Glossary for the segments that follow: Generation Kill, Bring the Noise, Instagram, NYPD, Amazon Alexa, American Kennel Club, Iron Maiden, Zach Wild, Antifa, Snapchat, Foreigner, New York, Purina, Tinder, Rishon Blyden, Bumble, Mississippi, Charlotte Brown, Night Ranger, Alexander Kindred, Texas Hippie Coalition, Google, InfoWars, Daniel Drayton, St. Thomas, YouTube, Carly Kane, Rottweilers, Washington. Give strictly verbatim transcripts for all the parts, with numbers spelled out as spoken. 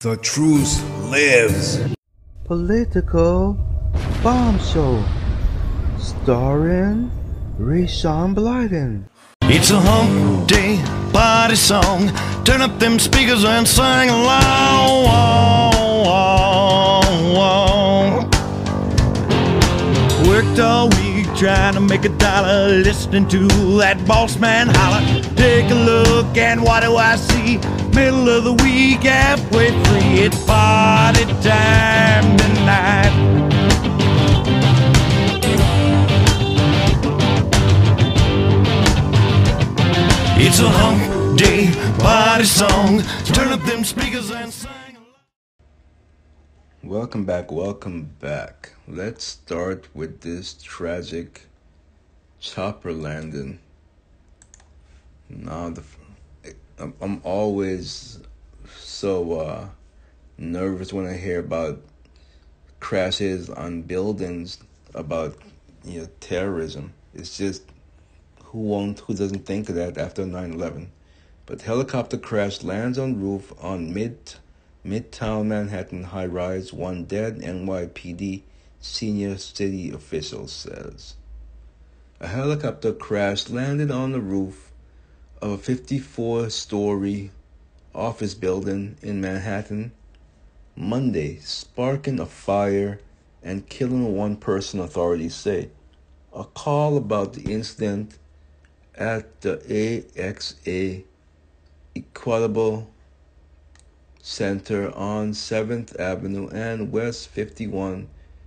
The truth lives. Political bombshell, starring Rishon Blyden. It's a hump day party song. Turn up them speakers and sing along. Worked all week trying to make a dollar, listening to that boss man holler. Take a look and what do I see? Middle of the week, halfway free. It's party time tonight. It's a hump day party song. Turn up them speakers and sing. Welcome back, welcome back. Let's start with this tragic chopper landing. Now the. I'm always so uh, nervous when I hear about crashes on buildings, about you know terrorism. It's just who won't, who doesn't think of that after nine eleven? But helicopter crash lands on roof on mid midtown Manhattan high rise. One dead, N Y P D senior city official says. A helicopter crash landed on the roof of a fifty-four-story office building in Manhattan Monday, sparking a fire and killing one person, authorities say. A call about the incident at the A X A Equitable Center on seventh Avenue and West fifty-first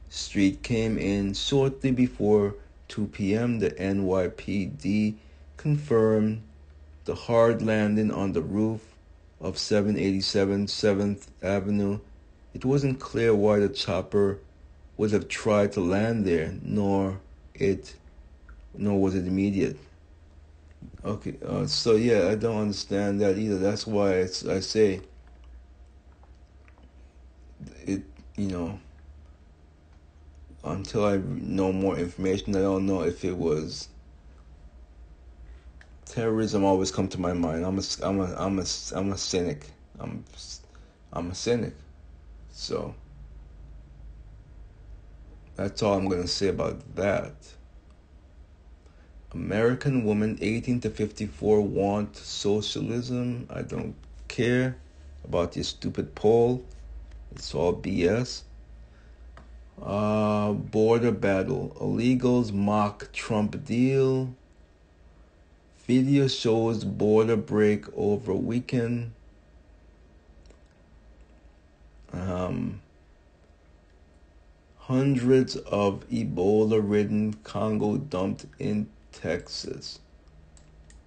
Street came in shortly before two p.m. The N Y P D confirmed the hard landing on the roof of seven eighty-seven seventh Avenue. It wasn't clear why the chopper would have tried to land there, nor it, nor was it immediate. Okay, uh, so yeah, I don't understand that either. That's why it's, I say it, you know, until I know more information, I don't know if it was. Terrorism always come to my mind. I'm a, I'm a, I'm a, I'm a cynic. I'm, I'm a cynic. So that's all I'm gonna say about that. American woman, eighteen to fifty-four, want socialism. I don't care about your stupid poll. It's all B S. Uh, border battle. Illegals mock Trump deal. Video shows border break over weekend. Um, hundreds of Ebola-ridden Congo dumped in Texas.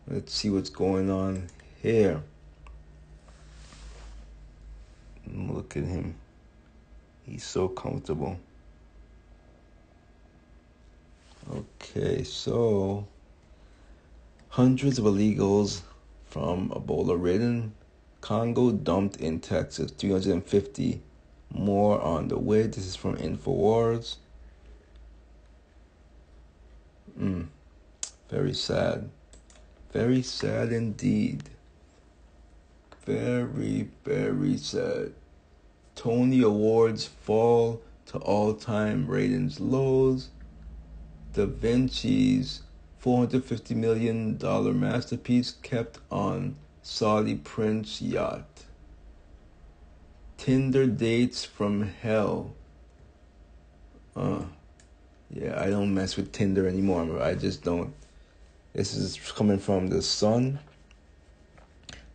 Let's see what's going on here. Look at him. He's so comfortable. Okay, so hundreds of illegals from Ebola-ridden Congo dumped in Texas. three hundred fifty more on the way. This is from InfoWars. Mm, very sad. Very sad indeed. Very, very sad. Tony Awards fall to all-time ratings lows. Da Vinci's four hundred fifty million dollars masterpiece kept on Saudi prince yacht. Tinder dates from hell. Uh, yeah, I don't mess with Tinder anymore. I just don't. This is coming from The Sun.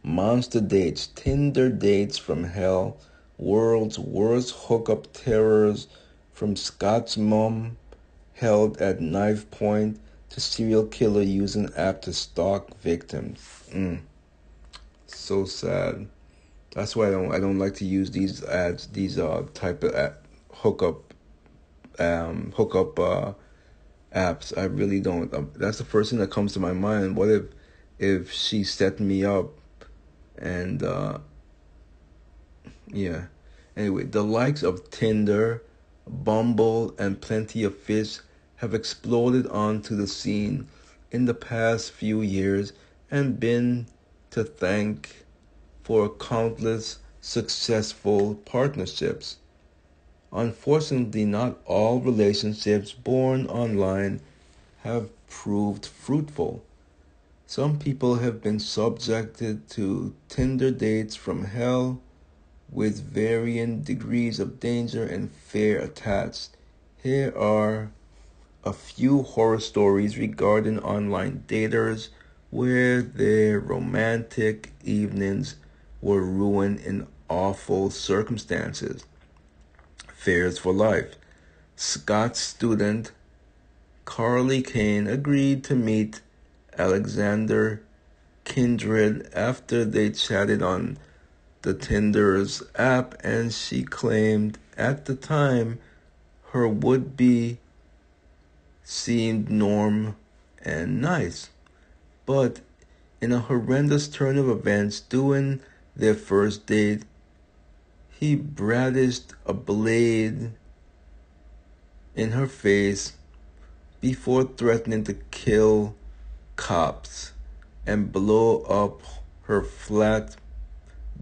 Monster dates. Tinder dates from hell. World's worst hookup terrors from Scott's mom held at knife point to serial killer using app to stalk victims. Mm. So sad. That's why I don't I don't like to use these ads. These uh type of app, hookup, um hookup uh, apps. I really don't. Um, that's the first thing that comes to my mind. What if if she set me up, and uh, yeah. Anyway, the likes of Tinder, Bumble, and Plenty of Fish have exploded onto the scene in the past few years and been to thank for countless successful partnerships. Unfortunately, not all relationships born online have proved fruitful. Some people have been subjected to Tinder dates from hell with varying degrees of danger and fear attached. Here are a few horror stories regarding online daters where their romantic evenings were ruined in awful circumstances. Fears for life. Scots student Carly Kane agreed to meet Alexander Kindred after they chatted on the Tinder's app, and she claimed at the time her would-be seemed norm and nice. But in a horrendous turn of events, during their first date, he brandished a blade in her face before threatening to kill cops and blow up her flat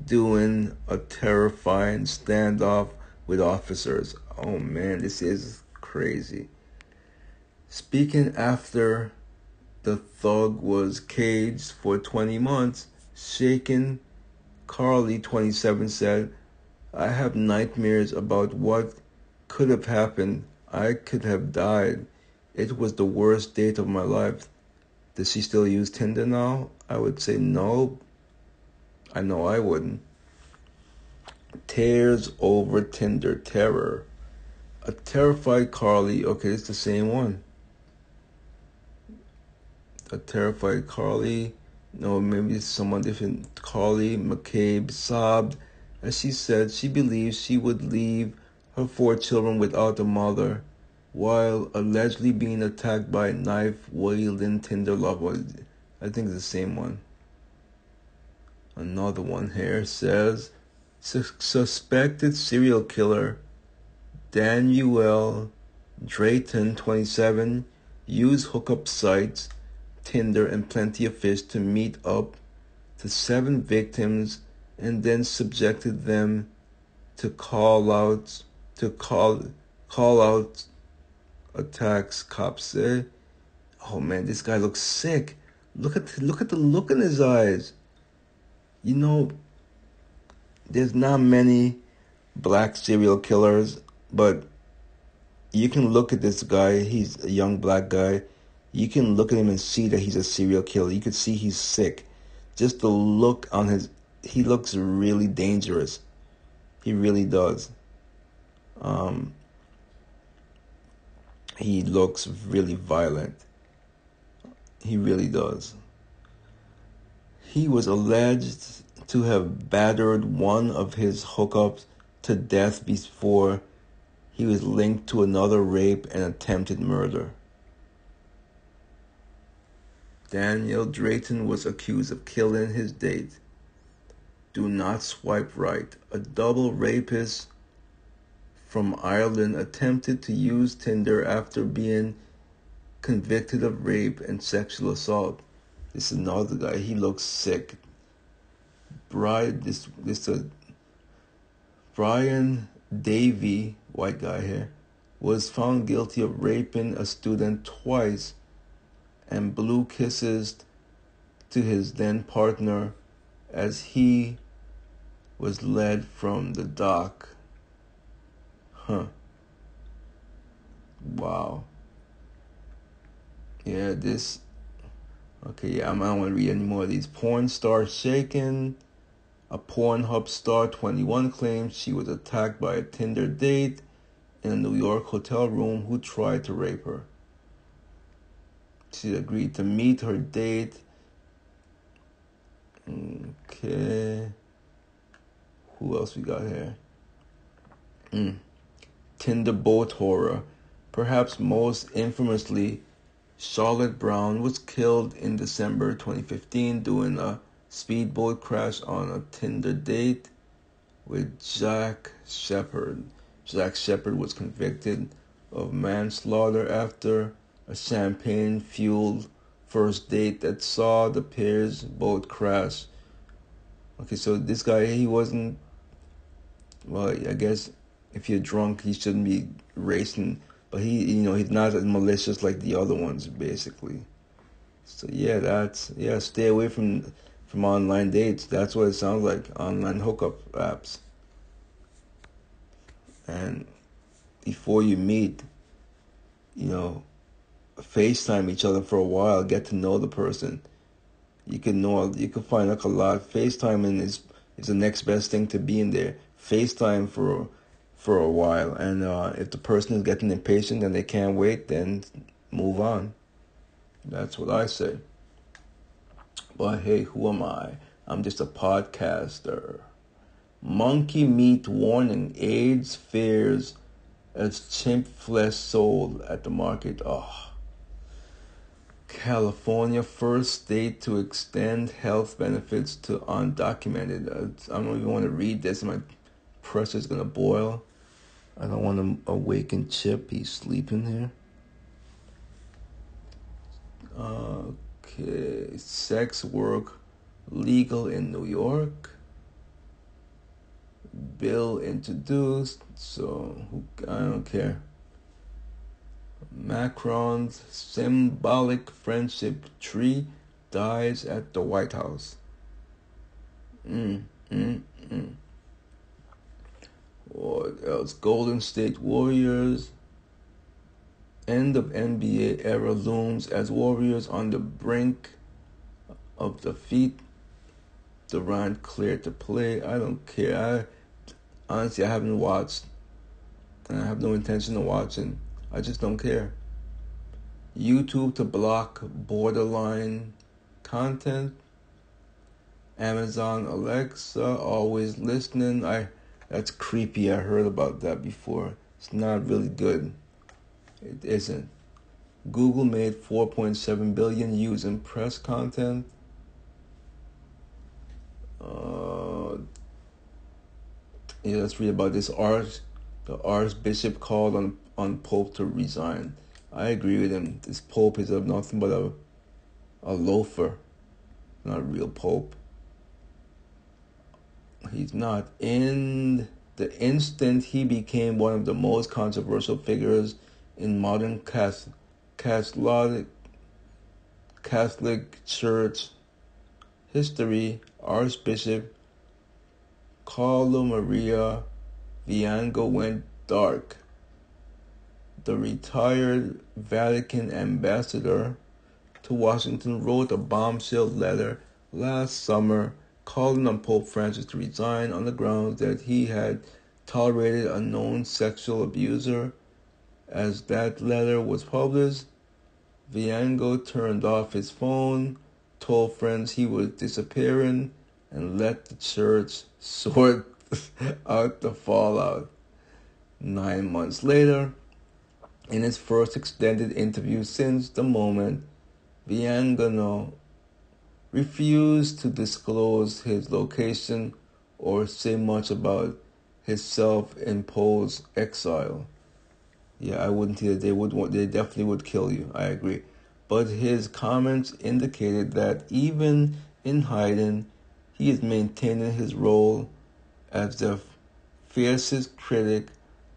during a terrifying standoff with officers. Oh man, this is crazy. Speaking after the thug was caged for twenty months, shaken, Carly, twenty-seven, said, "I have nightmares about what could have happened. I could have died. It was the worst date of my life." Does she still use Tinder now? I would say no. I know I wouldn't. Tears over Tinder terror. A terrified Carly, okay, it's the same one. A terrified Carly, no, maybe it's someone different. Carly McCabe sobbed as she said she believed she would leave her four children without a mother while allegedly being attacked by a knife-wielding Tinder lover. I think it's the same one. Another one here says, suspected serial killer Daniel Drayton, twenty-seven, used hookup sites Tinder and Plenty of Fish to meet up to seven victims and then subjected them to call outs to call call out attacks, cops say. Oh man, this guy looks sick. Look at look at the look in his eyes. You know, there's not many black serial killers, but you can look at this guy, he's a young black guy. You can look at him and see that he's a serial killer. You can see he's sick. Just the look on his... He looks really dangerous. He really does. Um, he looks really violent. He really does. He was alleged to have battered one of his hookups to death before he was linked to another rape and attempted murder. Daniel Drayton was accused of killing his date. Do not swipe right. A double rapist from Ireland attempted to use Tinder after being convicted of rape and sexual assault. This is another guy. He looks sick. Brian, this this uh, Brian Davey, white guy here, was found guilty of raping a student twice and blew kisses to his then-partner as he was led from the dock. Huh. Wow. Yeah, this... Okay, yeah, I don't want to read any more of these. Porn star shaken. A Pornhub star, twenty-one, claims she was attacked by a Tinder date in a New York hotel room who tried to rape her. She agreed to meet her date. Okay. Who else we got here? Mm. Tinder boat horror. Perhaps most infamously, Charlotte Brown was killed in December twenty fifteen during a speedboat crash on a Tinder date with Jack Shepherd. Jack Shepherd was convicted of manslaughter after a champagne-fueled first date that saw the pair's boat crash. Okay, so this guy, he wasn't well, I guess if you're drunk, he shouldn't be racing. But he, you know, he's not as malicious like the other ones, basically. So yeah, that's yeah. Stay away from from online dates. That's what it sounds like. Online hookup apps. And before you meet, you know, FaceTime each other for a while. Get to know the person. You can know. You can find out a lot. FaceTiming is is the next best thing to being there. FaceTime for. for a while, and uh, if the person is getting impatient and they can't wait, then move on. That's what I say. But hey, who am I? I'm just a podcaster. Monkey meat warning: AIDS fears as chimp flesh sold at the market. Oh, California, first state to extend health benefits to undocumented. I don't even want to read this. My pressure is gonna boil. I don't want to awaken Chip. He's sleeping here. Okay. Sex work legal in New York. Bill introduced. So, I don't care. Macron's symbolic friendship tree dies at the White House. Mm, mm, mm. What else? Golden State Warriors. End of N B A era looms as Warriors on the brink of defeat. Durant cleared to play. I don't care. I honestly, I haven't watched, and I have no intention of watching. I just don't care. YouTube to block borderline content. Amazon Alexa always listening. I. That's creepy. I heard about that before. It's not really good. It isn't. Google made four point seven billion using press content. Uh, yeah, let's read about this. Arch, the Archbishop called on, on Pope to resign. I agree with him. This Pope is nothing but a, a loafer. Not a real Pope. He's not. In the instant he became one of the most controversial figures in modern Catholic Catholic Church history, Archbishop Carlo Maria Viganò went dark. The retired Vatican ambassador to Washington wrote a bombshell letter last summer calling on Pope Francis to resign on the grounds that he had tolerated a known sexual abuser. As that letter was published, Viganò turned off his phone, told friends he was disappearing, and let the church sort out the fallout. Nine months later, in his first extended interview since the moment, Viganò refused to disclose his location or say much about his self-imposed exile. Yeah, I wouldn't hear. They would want. They definitely would kill you. I agree. But his comments indicated that even in hiding, he is maintaining his role as the fiercest critic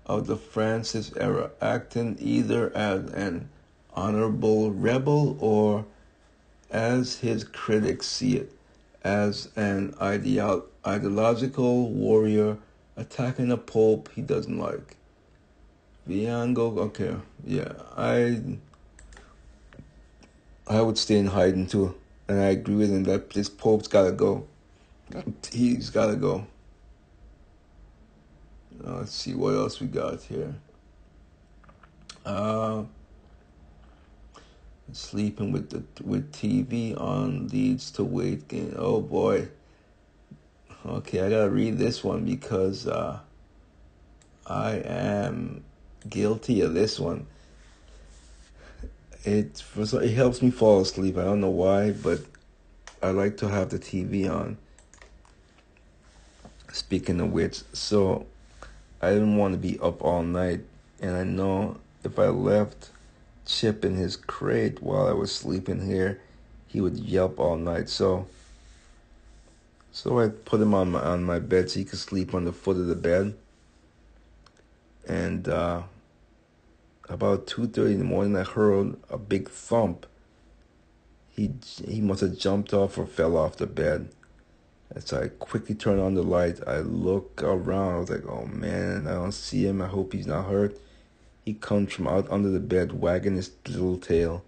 of the Francis era, acting either as an honorable rebel or, as his critics see it, as an ideolo- ideological warrior attacking a pope he doesn't like. Viganò, okay, yeah, I I would stay in hiding too, and I agree with him that this pope's gotta go. He's gotta go. Now, let's see what else we got here. Uh... Sleeping with the with T V on leads to weight gain. Oh boy. Okay, I gotta read this one because uh, I am guilty of this one. It for it helps me fall asleep. I don't know why, but I like to have the T V on. Speaking of which, so I didn't want to be up all night, and I know if I left Chip in his crate while I was sleeping here, he would yelp all night. So So I put him on my, on my bed so he could sleep on the foot of the bed. And uh, about two thirty in the morning, I heard a big thump. He he must have jumped off or fell off the bed. And so I quickly turned on the light. I look around. I was like, oh, man, I don't see him. I hope he's not hurt. He comes from out under the bed, wagging his little tail.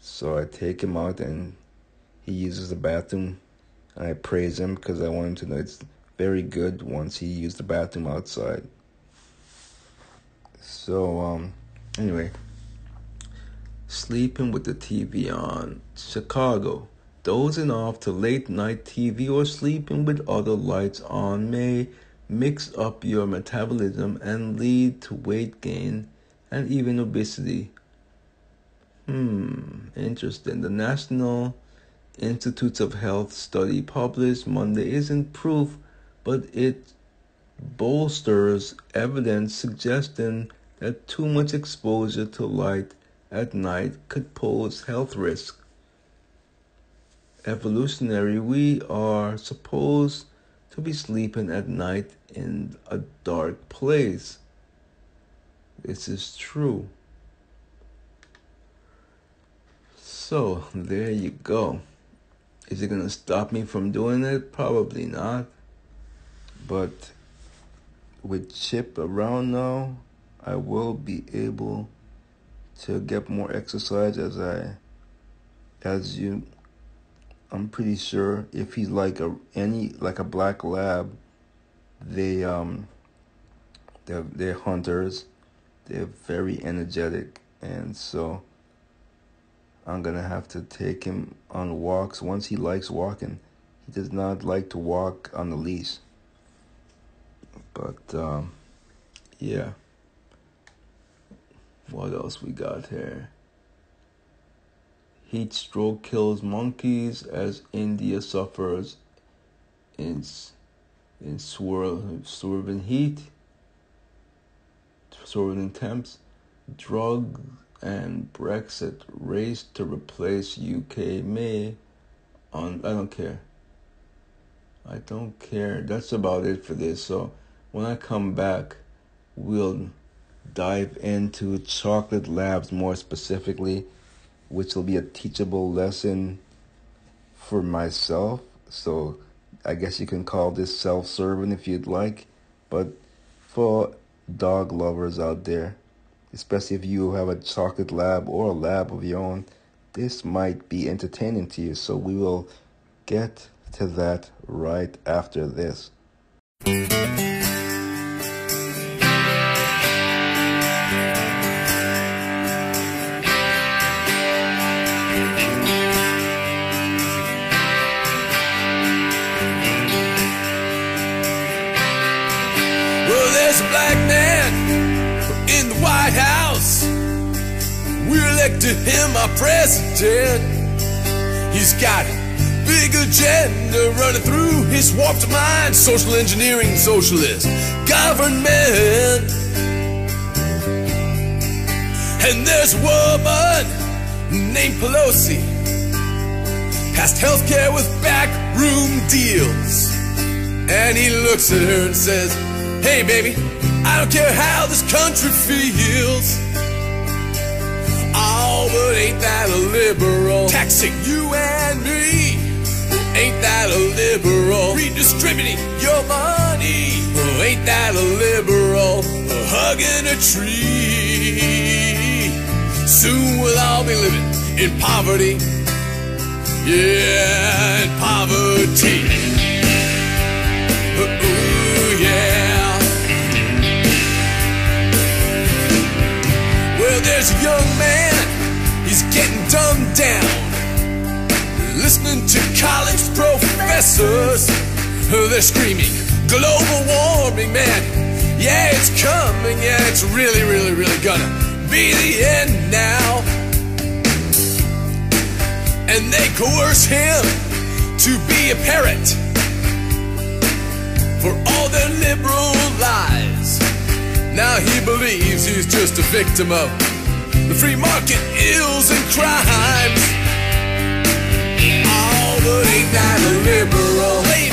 So I take him out, and he uses the bathroom. I praise him because I want him to know it's very good once he used the bathroom outside. So, um, anyway, sleeping with the T V on. Chicago, dozing off to late night T V or sleeping with other lights on may mix up your metabolism and lead to weight gain and even obesity. Hmm, interesting. The National Institutes of Health study published Monday isn't proof, but it bolsters evidence suggesting that too much exposure to light at night could pose health risks. Evolutionary, we are supposed to be sleeping at night in a dark place. This is true. So, there you go. Is it going to stop me from doing it? Probably not. But with Chip around now, I will be able to get more exercise as I, as you, I'm pretty sure if he's like a, any, like a black lab, they, um, they're, they're hunters. They're very energetic. And so I'm going to have to take him on walks once he likes walking. He does not like to walk on the leash. But, um, yeah. What else we got here? Heat stroke kills monkeys as India suffers in, in swirl, swirling heat, swirling temps, drugs, and Brexit race to replace U K May on. I don't care. I don't care. That's about it for this. So when I come back, we'll dive into chocolate labs more specifically, which will be a teachable lesson for myself. So I guess you can call this self-serving if you'd like, but for dog lovers out there, especially if you have a chocolate lab or a lab of your own, this might be entertaining to you. So we will get to that right after this. Well, there's a black man in the White House. We elected him our president. He's got big agenda running through his warped mind. Social engineering, socialist government. And there's a woman named Pelosi, passed healthcare with backroom deals. And he looks at her and says, hey baby, I don't care how this country feels. Oh, but ain't that a liberal? Taxing you and me, ain't that a liberal? Redistributing your money, oh, ain't that a liberal? Oh, hugging a tree. Soon we'll all be living in poverty. Yeah, in poverty. Ooh, yeah. Well, there's a young man, he's getting dumbed down, listening to college professors. They're screaming global warming, man. Yeah, it's coming. Yeah, it's really, really, really gonna be the end now. And they coerce him to be a parrot for all their liberal lies. Now he believes he's just a victim of the free market ills and crimes. But ain't that a liberal?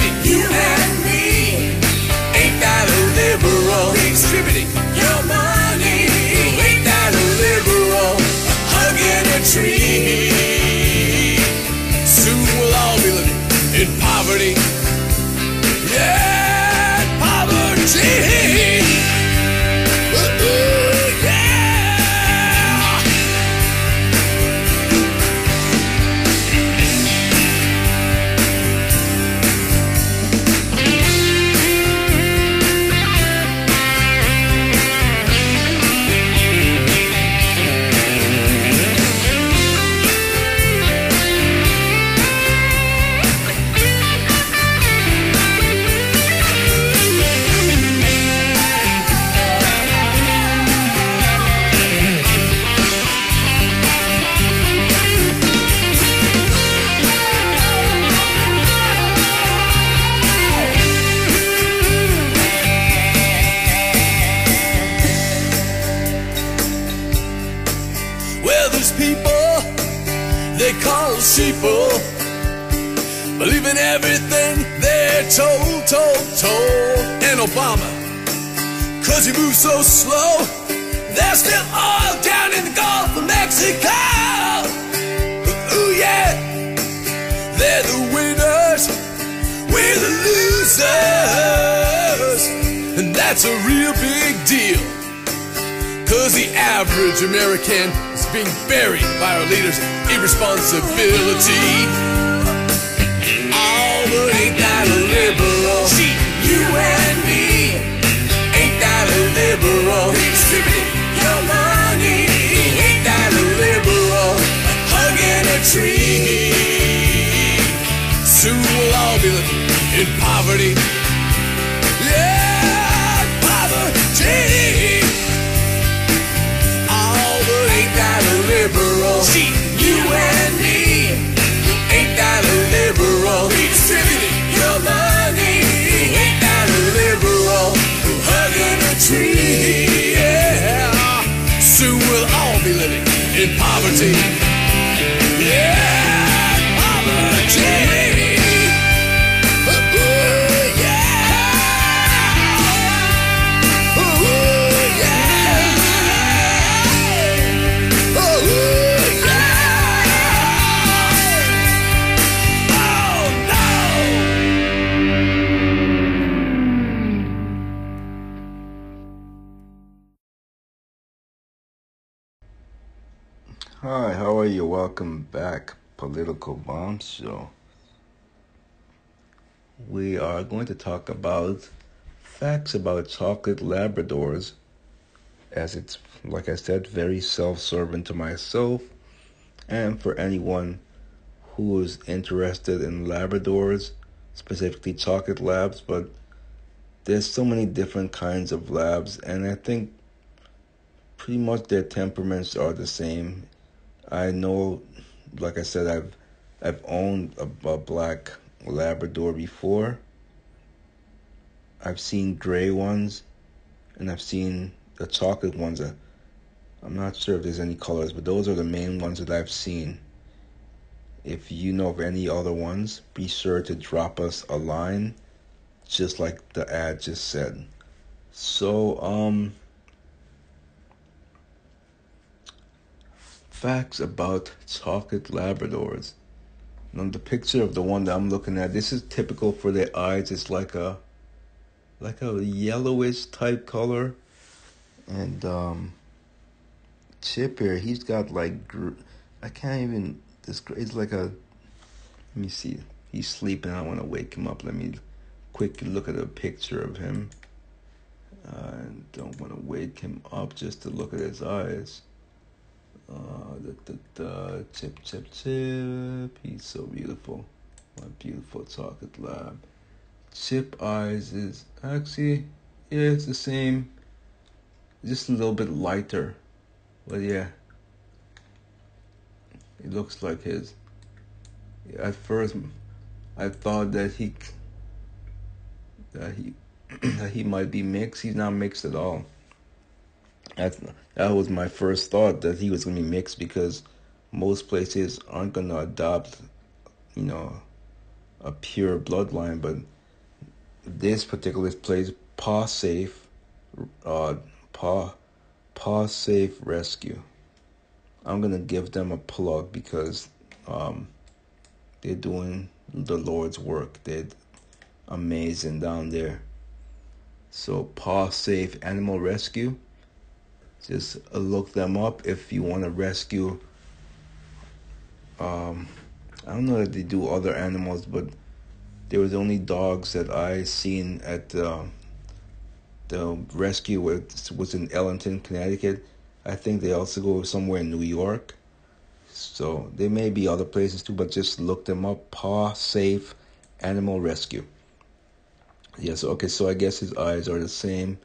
people believing everything they're told, told, told. And Obama, cause he moves so slow, there's still oil down in the Gulf of Mexico. Ooh yeah, they're the winners, we're the losers. And that's a real big deal, cause the average American is being buried by our leaders' irresponsibility. Oh, but ain't that a liberal? See, you and me. Ain't that a liberal? Distribute your money. Ain't that a liberal? Hugging a tree. Soon we'll all be living in poverty. Yeah, poverty. Liberal. See, you and me. Ain't that a liberal? Distributing your money. Ain't that a liberal? Hugging a tree. Yeah. Soon we'll all be living in poverty. Yeah, poverty. Hi, how are you? Welcome back, Political Bombshell. We are going to talk about facts about chocolate Labradors, as it's, like I said, very self-serving to myself and for anyone who is interested in Labradors, specifically chocolate labs. But there's so many different kinds of labs, and I think pretty much their temperaments are the same. I know, like I said, I've I've owned a, a black Labrador before. I've seen gray ones, and I've seen the chocolate ones. That, I'm not sure if there's any colors, but those are the main ones that I've seen. If you know of any other ones, be sure to drop us a line, just like the ad just said. So, um... facts about chocolate Labradors. Now the picture of the one that I'm looking at, this is typical for their eyes. It's like a like a yellowish type color. And um, Chip here, he's got like, I can't even describe, it's like a, let me see, he's sleeping, I want to wake him up. Let me quickly look at a picture of him. I don't want to wake him up just to look at his eyes. Uh, the, the, the Chip, Chip, Chip. He's so beautiful. My beautiful chocolate lab. Chip eyes is actually, yeah, it's the same. Just a little bit lighter. But yeah, it looks like his. Yeah, at first, I thought that he, that he, that he might be mixed. He's not mixed at all. That's, that was my first thought, that he was going to be mixed, because most places aren't going to adopt, you know, a pure bloodline. But this particular place, Paw Safe, uh, Paw, Paw Safe Rescue. I'm going to give them a plug because um, they're doing the Lord's work. They're amazing down there. So Paw Safe Animal Rescue. Just look them up if you want to rescue. Um, I don't know that they do other animals, but there was only dogs that I seen at uh, the rescue, which was in Ellington, Connecticut. I think they also go somewhere in New York. So there may be other places too, but just look them up. Paw Safe Animal Rescue. Yes, okay, so I guess his eyes are the same.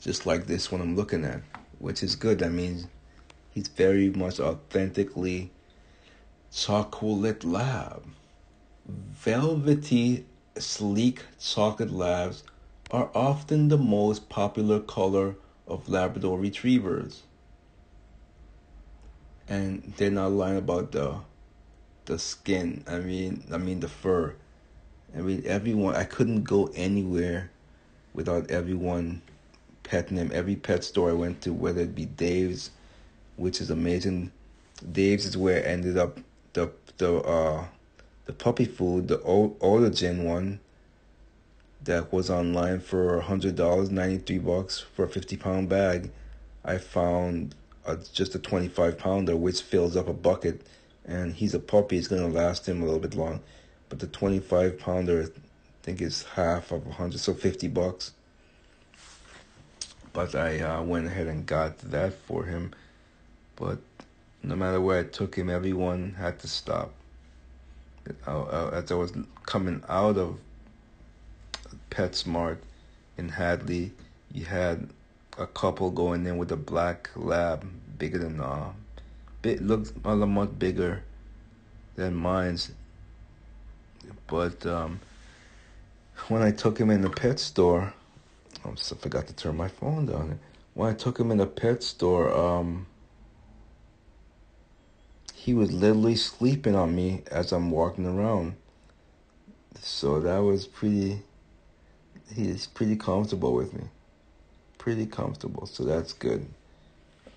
Just like this one I'm looking at, which is good. That means he's very much authentically chocolate lab. Velvety, sleek chocolate labs are often the most popular color of Labrador retrievers. And they're not lying about the the skin. I mean, I mean the fur. I mean, everyone. I couldn't go anywhere without everyone petting him. Every pet store I went to, whether it be Dave's, which is amazing. Dave's is where I ended up the the uh the puppy food, the Orijen one that was online for a hundred dollars, ninety three bucks for a fifty pound bag. I found a, just a twenty five pounder, which fills up a bucket, and he's a puppy. It's gonna last him a little bit long, but the twenty five pounder, I think, is half of a hundred, so fifty bucks. But I uh, went ahead and got that for him. But no matter where I took him, everyone had to stop. I, I, as I was coming out of PetSmart in Hadley, you had a couple going in with a black lab, bigger than, uh, big, looked a lot much bigger than mine's. But um, when I took him in the pet store, I forgot to turn my phone down. When I took him in the pet store, um, he was literally sleeping on me as I'm walking around. So that was pretty, he's pretty comfortable with me. Pretty comfortable, so that's good.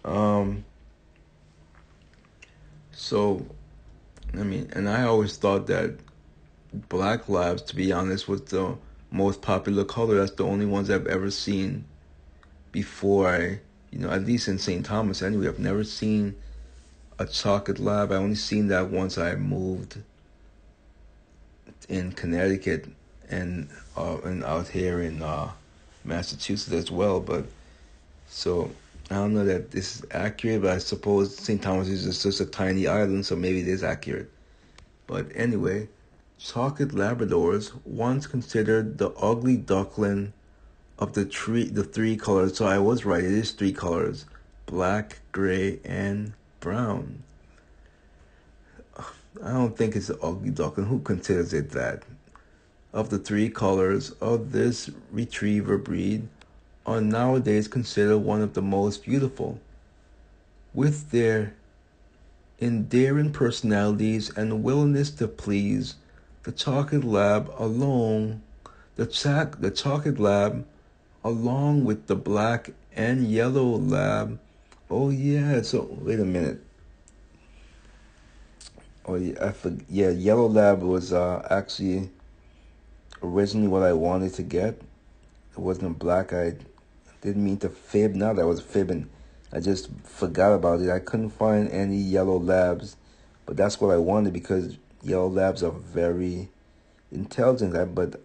Um, so, I mean, and I always thought that black labs, to be honest, was the most popular color. That's the only ones I've ever seen before I, you know, at least in Saint Thomas anyway. I've never seen a chocolate lab. I only seen that once I moved in Connecticut and uh, and out here in uh, Massachusetts as well. But so I don't know that this is accurate, but I suppose Saint Thomas is just, just a tiny island, so maybe it is accurate. But anyway, chocolate Labradors, once considered the ugly duckling of the tree, the three colors. So I was right; it is three colors: black, gray, and brown. I don't think it's the ugly duckling. Who considers it that? Of the three colors of this retriever breed, are nowadays considered one of the most beautiful, with their endearing personalities and willingness to please. The chocolate lab alone, the chac, the chocolate lab, along with the black and yellow lab. Oh yeah, so wait a minute. Oh yeah, I forget. Yeah, yellow lab was uh, actually originally what I wanted to get. It wasn't black. I didn't mean to fib. Now that I was fibbing, I just forgot about it. I couldn't find any yellow labs, but that's what I wanted because yellow labs are very intelligent, but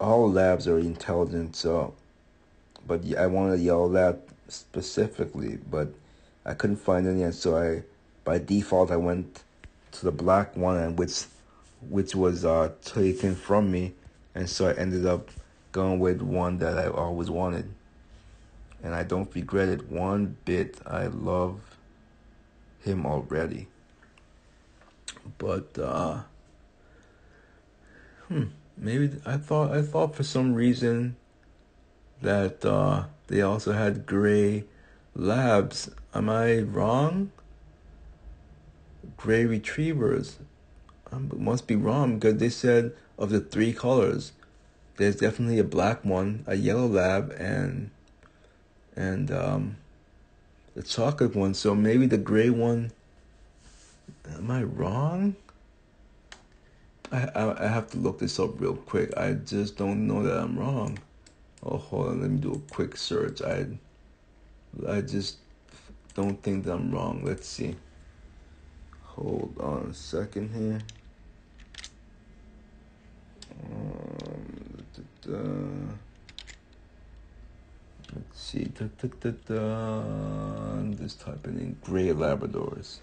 all labs are intelligent. So, but I wanted a yellow lab specifically, but I couldn't find any, and so I, by default, I went to the black one, and which, which was uh, taken from me, and so I ended up going with one that I always wanted, and I don't regret it one bit. I love him already. But uh, hmm, maybe I thought I thought for some reason that uh, they also had gray labs. Am I wrong? Gray retrievers. I must be wrong because they said of the three colors, there's definitely a black one, a yellow lab, and and um, the chocolate one. So maybe the gray one. Am I wrong? I, I I have to look this up real quick. I just don't know that I'm wrong. Oh, hold on. Let me do a quick search. I I just don't think that I'm wrong. Let's see. Hold on a second here. Um, da, da, da. Let's see. Da, da, da, da. I'm just typing in gray Labradors.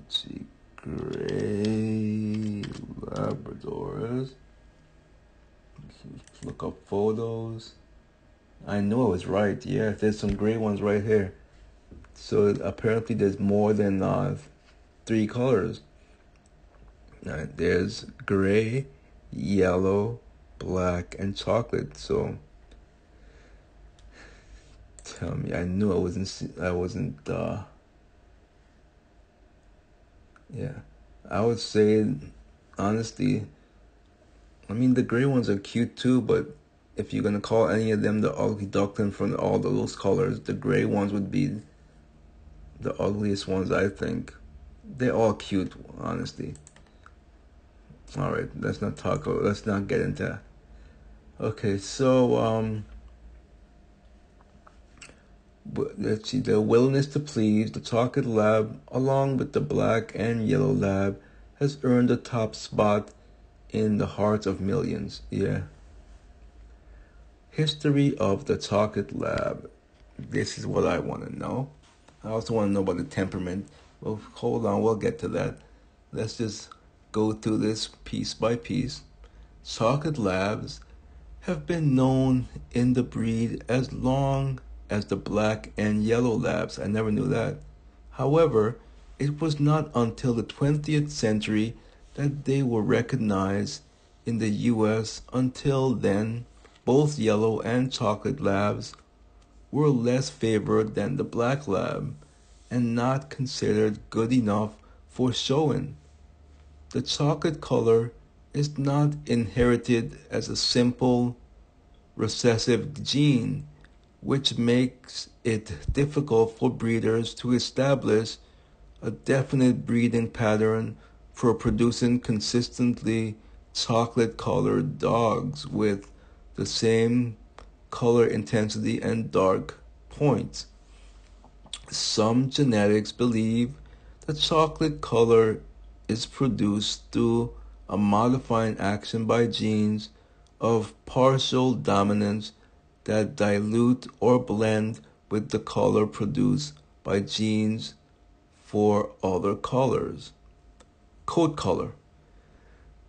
Let's see, gray Labradors. Let's look up photos. I know I was right. Yeah, there's some gray ones right here. So apparently there's more than uh, three colors. Uh, there's gray, yellow, black, and chocolate. So tell me, I knew I wasn't. I wasn't. Uh, Yeah. I would say, honestly, I mean, the gray ones are cute too, but if you're going to call any of them the ugly duckling from all the those colors, the gray ones would be the ugliest ones, I think. They're all cute, honestly. Alright, let's not talk, let's not get into that. Okay, so, um... let's see, the willingness to please, the chocolate lab, along with the black and yellow lab, has earned the top spot in the hearts of millions. Yeah. History of the chocolate lab. This is what I want to know. I also want to know about the temperament. Well, hold on, we'll get to that. Let's just go through this piece by piece. Chocolate labs have been known in the breed as long as the black and yellow labs. I never knew that. However, it was not until the twentieth century that they were recognized in the U S. Until then, both yellow and chocolate labs were less favored than the black lab and not considered good enough for showing. The chocolate color is not inherited as a simple recessive gene, which makes it difficult for breeders to establish a definite breeding pattern for producing consistently chocolate-colored dogs with the same color intensity and dark points. Some genetics believe that chocolate color is produced through a modifying action by genes of partial dominance that dilute or blend with the color produced by genes for other colors. Coat color.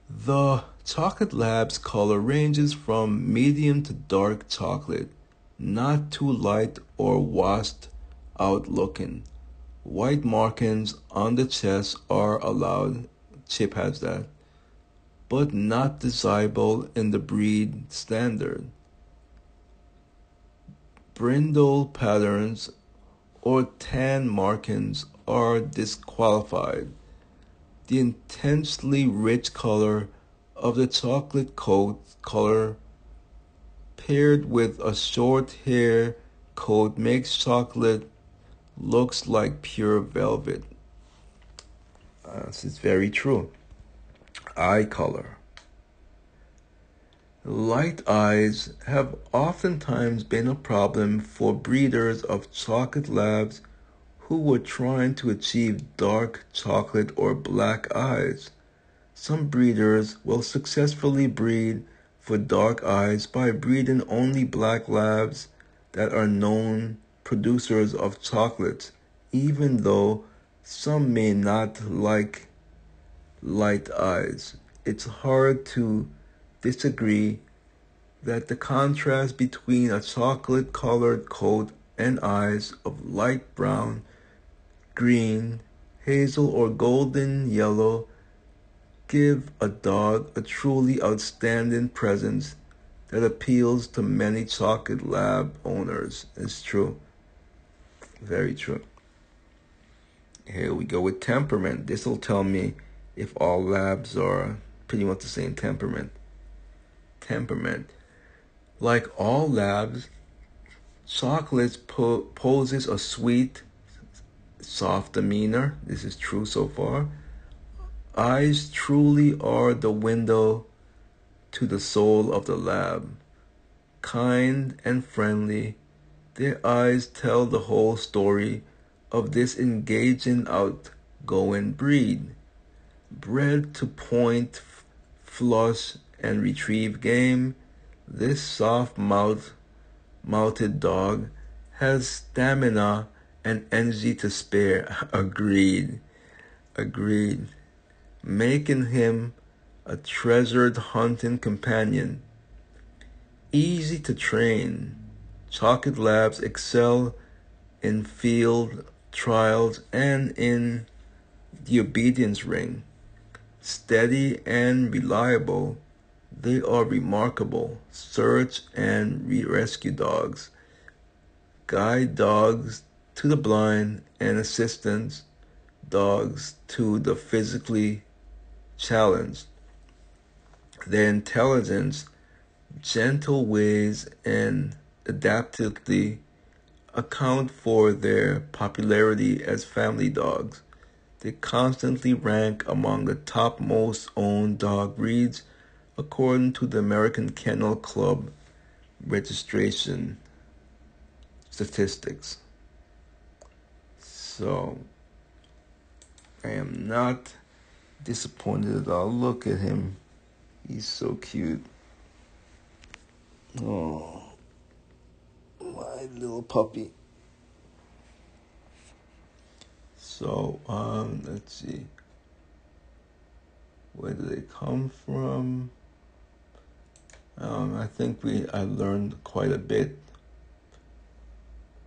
The chocolate lab's color ranges from medium to dark chocolate, not too light or washed out looking. White markings on the chest are allowed, Chip has that, but not desirable in the breed standard. Brindle patterns or tan markings are disqualified. The intensely rich color of the chocolate coat color paired with a short hair coat makes chocolate looks like pure velvet. Uh, this is very true. Eye color. Light eyes have oftentimes been a problem for breeders of chocolate labs who were trying to achieve dark chocolate or black eyes. Some breeders will successfully breed for dark eyes by breeding only black labs that are known producers of chocolate, even though some may not like light eyes. It's hard to disagree that the contrast between a chocolate-colored coat and eyes of light brown, green, hazel, or golden yellow give a dog a truly outstanding presence that appeals to many chocolate lab owners. It's true. Very true. Here we go with temperament. This will tell me if all labs are pretty much the same temperament. Temperament. Like all labs, chocolate po- poses a sweet, soft demeanor. This is true so far. Eyes truly are the window to the soul of the lab. Kind and friendly, their eyes tell the whole story of this engaging, outgoing breed. Bred to point, f- flush, and retrieve game, this soft mouth mouthed dog has stamina and energy to spare. Agreed. Agreed. Making him a treasured hunting companion. Easy to train. Chocolate labs excel in field trials and in the obedience ring. Steady and reliable. They are remarkable search and rescue dogs, guide dogs to the blind and assistance dogs to the physically challenged. Their intelligence, gentle ways, and adaptability account for their popularity as family dogs. They constantly rank among the top most owned dog breeds according to the American Kennel Club registration statistics. So, I am not disappointed at all. Look at him. He's so cute. Oh, my little puppy. So, um, let's see. Where do they come from? Um, I think we, I learned quite a bit.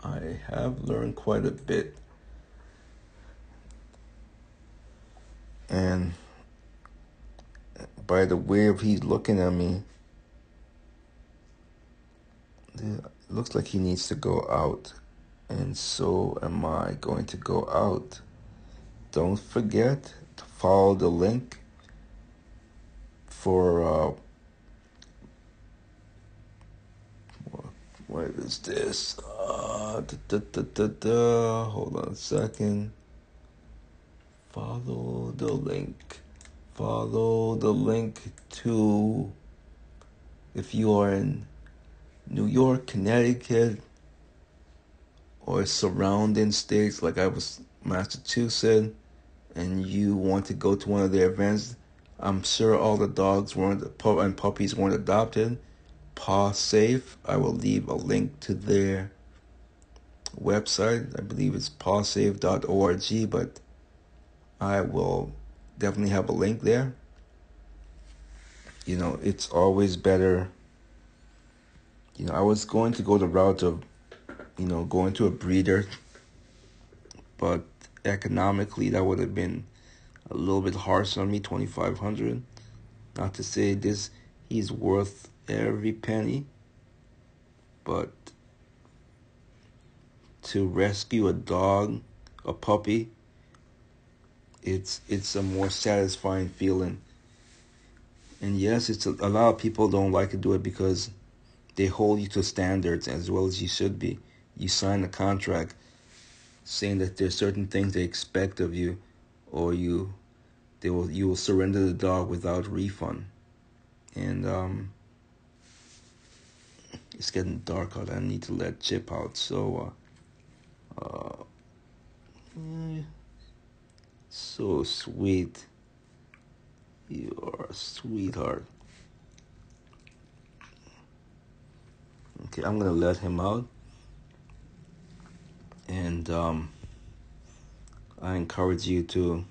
I have learned quite a bit. And by the way of he's looking at me, it looks like he needs to go out. And so am I going to go out. Don't forget to follow the link for, uh, what is this? Uh, da, da, da, da, da. Hold on a second. Follow the link. Follow the link to, if you are in New York, Connecticut, or surrounding states, like I was Massachusetts, and you want to go to one of their events. I'm sure all the dogs weren't and puppies weren't adopted. Paw Safe. I will leave a link to their website. I believe it's paw safe dot org, but I will definitely have a link there. You know, it's always better. You know, I was going to go the route of, you know, going to a breeder, but economically that would have been a little bit harsh on me, twenty-five hundred dollars. Not to say this, he's worth every penny, but to rescue a dog, a puppy, it's it's a more satisfying feeling. And yes, it's a, a lot of people don't like to do it because they hold you to standards as well as you should be. You sign a contract saying that there's certain things they expect of you, or you they will you will surrender the dog without refund. And um it's getting dark out. I need to let Chip out. So, uh, uh, so sweet. You are a sweetheart. Okay, I'm gonna let him out. And um, I encourage you to.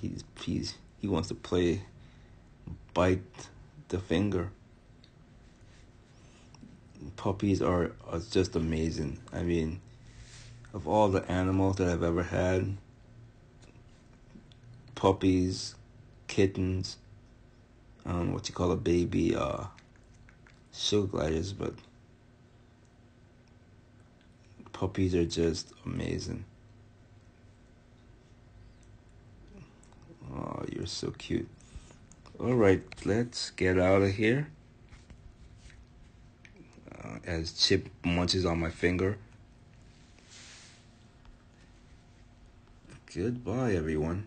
He's he's he wants to play. Bite the finger. Puppies are, are just amazing. I mean, of all the animals that I've ever had, puppies, kittens, I don't know what you call a baby, uh, sugar gliders, but puppies are just amazing. Oh, you're so cute. All right, let's get out of here. Uh, as Chip munches on my finger. Goodbye, everyone.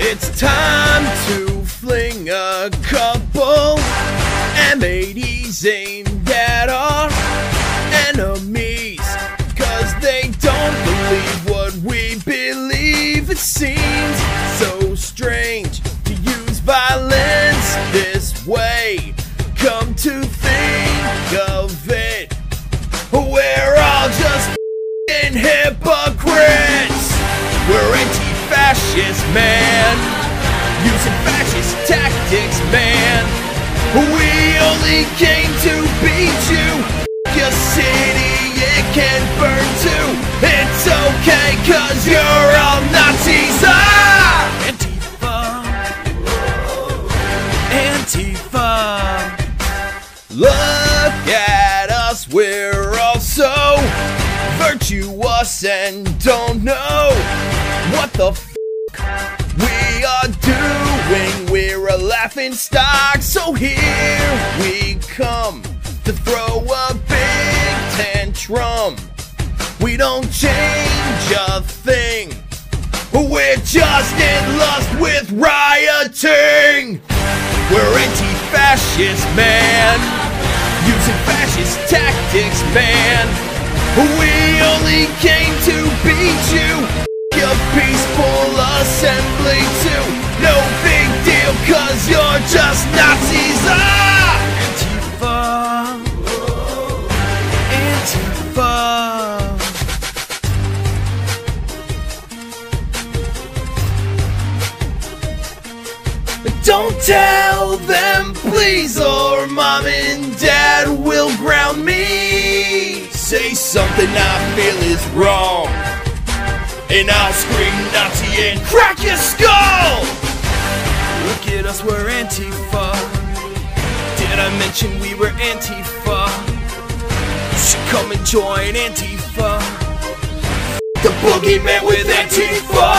It's time to fling a couple M eighties aimed at our enemies, cause they don't believe what we believe. It seems so strange to use violence this way. Come to think of it, we're all just f***ing hypocrites. We're anti-fascist, man, using fascist tactics, man. We only came to beat you. Your city, it can burn too. It's okay, cause you're all Nazis. But we're also virtuous and don't know what the f we are doing. We're a laughing stock, so here we come to throw a big tantrum. We don't change a thing. We're just in lust with rioting. We're anti-fascist, man, using fascist tactics, man. We only came to beat you. F*** your peaceful assembly too. No big deal, cause you're just Nazis. Ah! Antifa, Antifa. Don't tell them, please, or mom and dad will ground me. Say something I feel is wrong, and I'll scream Nazi and crack your skull. Look at us, we're Antifa. Did I mention we were Antifa? You should come and join Antifa. F the boogeyman with Antifa.